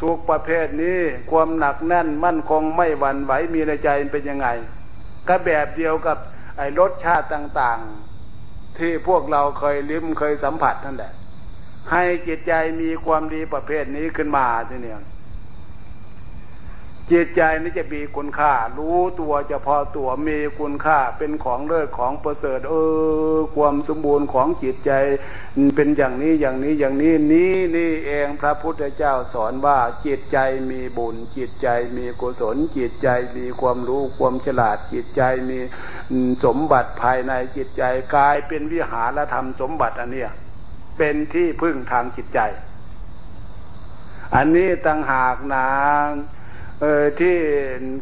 ทุกประเภทนี้ความหนักแน่นมั่นคงไม่หวั่นไหวมีในใจเป็นยังไงก็แบบเดียวกับไอ้รสชาติต่างๆที่พวกเราเคยลิ้มเคยสัมผัสนั่นแหละให้จิตใจมีความดีประเภทนี้ขึ้นมาทีเนี้ยจิตใจนี้จะมีคุณค่ารู้ตัวเฉพาะตัวมีคุณค่าเป็นของเลิศของประเสริฐเออความสมบูรณ์ของจิตใจเป็นอย่างนี้อย่างนี้อย่างนี้นี้นี่เองพระพุทธเจ้าสอนว่าจิตใจมีบุญจิตใจมีกุศลจิตใจมีความรู้ความฉลาดจิตใจมีสมบัติภายในจิตใจกลายเป็นวิหารธรรมสมบัติอันเนี้ยเป็นที่พึ่งทางจิตใจอันนี้ต่างหากนะเออที่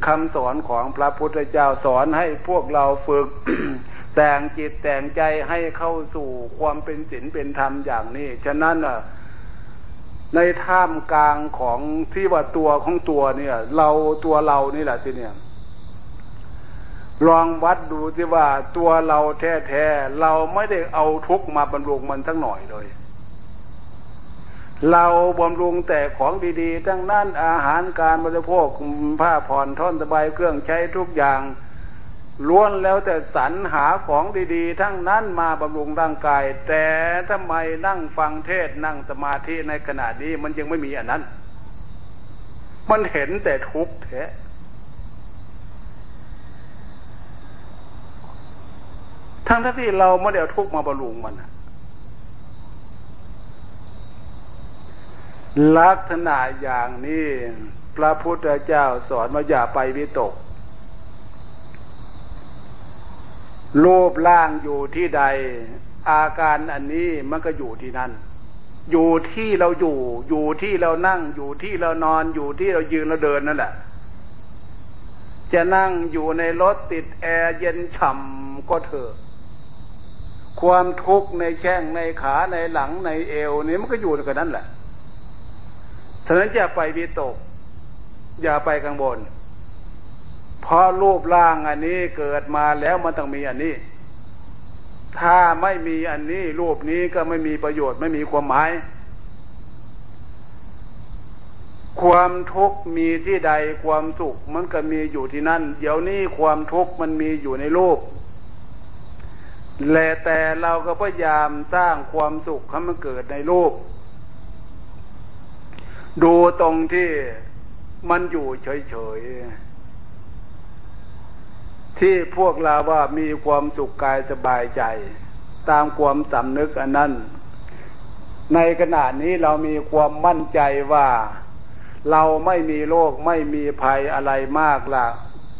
คำสอนของพระพุทธเจ้าสอนให้พวกเราฝึก แต่งจิตแต่งใจให้เข้าสู่ความเป็นศีลเป็นธรรมอย่างนี้ฉะนั้นน่ะในท่ามกลางของที่ว่าตัวของตัวเนี่ยเราตัวเรานี่แหละที่เนี่ยลองวัดดูที่ว่าตัวเราแท้ๆเราไม่ได้เอาทุกข์มาบำรุงมันสักหน่อยเลยเราบำรุงแต่ของดีๆทั้งนั้นอาหารการบริโภคผ้าผ่อนท่อนสบายเครื่องใช้ทุกอย่าง ล้วนแล้วแต่สรรหาของดีๆทั้งนั้นมาบำรุงร่างกายแต่ทำไมนั่งฟังเทศนั่งสมาธิในขณะนี้มันยังไม่มีอันนั้นมันเห็นแต่ทุกข์แท้ทั้งที่เราไม่ได้เอาทุกข์มาบำรุงมันลักษณะอย่างนี้พระพุทธเจ้าสอนว่าอย่าไปวิตกรูปร่างอยู่ที่ใดอาการอันนี้มันก็อยู่ที่นั่นอยู่ที่เราอยู่อยู่ที่เรานั่งอยู่ที่เรานอนอยู่ที่เรายืนเราเดินนั่นแหละจะนั่งอยู่ในรถติดแอร์เย็นฉ่ำก็เถอะความทุกข์ในแข้งในขาในหลังในเอวนี่มันก็อยู่กันนั่นแหละฉะนั้นอย่าไปวิตกอย่าไปกังวลเพราะรูปร่างอันนี้เกิดมาแล้วมันต้องมีอันนี้ถ้าไม่มีอันนี้รูปนี้ก็ไม่มีประโยชน์ไม่มีความหมายความทุกข์มีที่ใดความสุขมันก็มีอยู่ที่นั่นเดี๋ยวนี้ความทุกข์มันมีอยู่ในรูปและแต่เราก็พยายามสร้างความสุขให้มันเกิดในรูปดูตรงที่มันอยู่เฉยๆที่พวกเราว่ามีความสุขกายสบายใจตามความสำนึกอันนั้นในขณะนี้เรามีความมั่นใจว่าเราไม่มีโรคไม่มีภัยอะไรมากล่ะ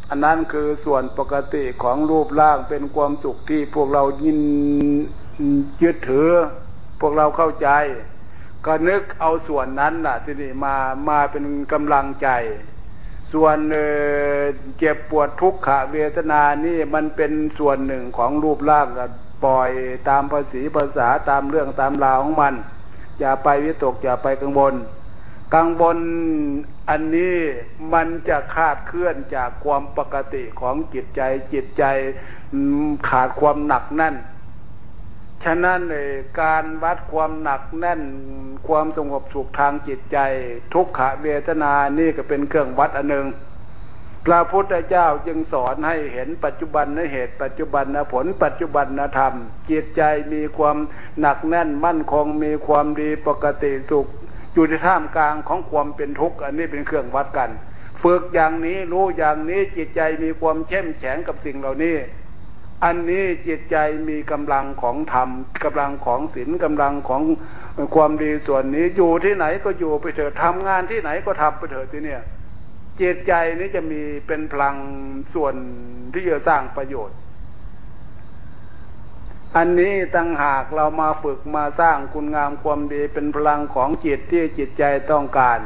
อันนั้นคือส่วนปกติของรูปร่างเป็นความสุขที่พวกเรายินยึดถือพวกเราเข้าใจก็นึกเอาส่วนนั้นน่ะที่นี่มามาเป็นกำลังใจส่วนเจ็บปวดทุกขเวทนานี่มันเป็นส่วนหนึ่งของรูปร่างก็ปล่อยตามภาษีภาษาตามเรื่องตามราวของมันอย่าไปวิตกอย่าไปกังวลกังวลอันนี้มันจะคลาดเคลื่อนจากความปกติของจิตใจจิตใจขาดความหนักแน่นฉะนั้นเลยการวัดความหนักแน่นความสงบสุขทางจิตใจทุกขเวทนานี่ก็เป็นเครื่องวัดอันหนึ่งพระพุทธเจ้าจึงสอนให้เห็นปัจจุบันนะเหตุปัจจุบันนะผลปัจจุบันนะธรรมจิตใจมีความหนักแน่นมั่นคงมีความดีปกติสุขอยู่ในท่ามกลางของความเป็นทุกข์อันนี้เป็นเครื่องวัดกันฝึกอย่างนี้รู้อย่างนี้จิตใจมีความเข้มแข็งกับสิ่งเหล่านี้อันนี้จิตใจมีกำลังของธรรมกำลังของศีลกำลังของความดีส่วนนี้อยู่ที่ไหนก็อยู่ไปเถอะทำงานที่ไหนก็ทำไปเถอะที่เนี่ยจิตใจนี้จะมีเป็นพลังส่วนที่จะสร้างประโยชน์อันนี้ต่างหากเรามาฝึกมาสร้างคุณงามความดีเป็นพลังของจิตที่จิตใจต้องการ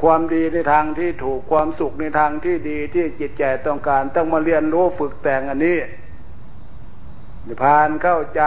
ความดีในทางที่ถูกความสุขในทางที่ดีที่จิตใจต้องการต้องมาเรียนรู้ฝึกแต่งอันนี้ผ่านเข้าใจ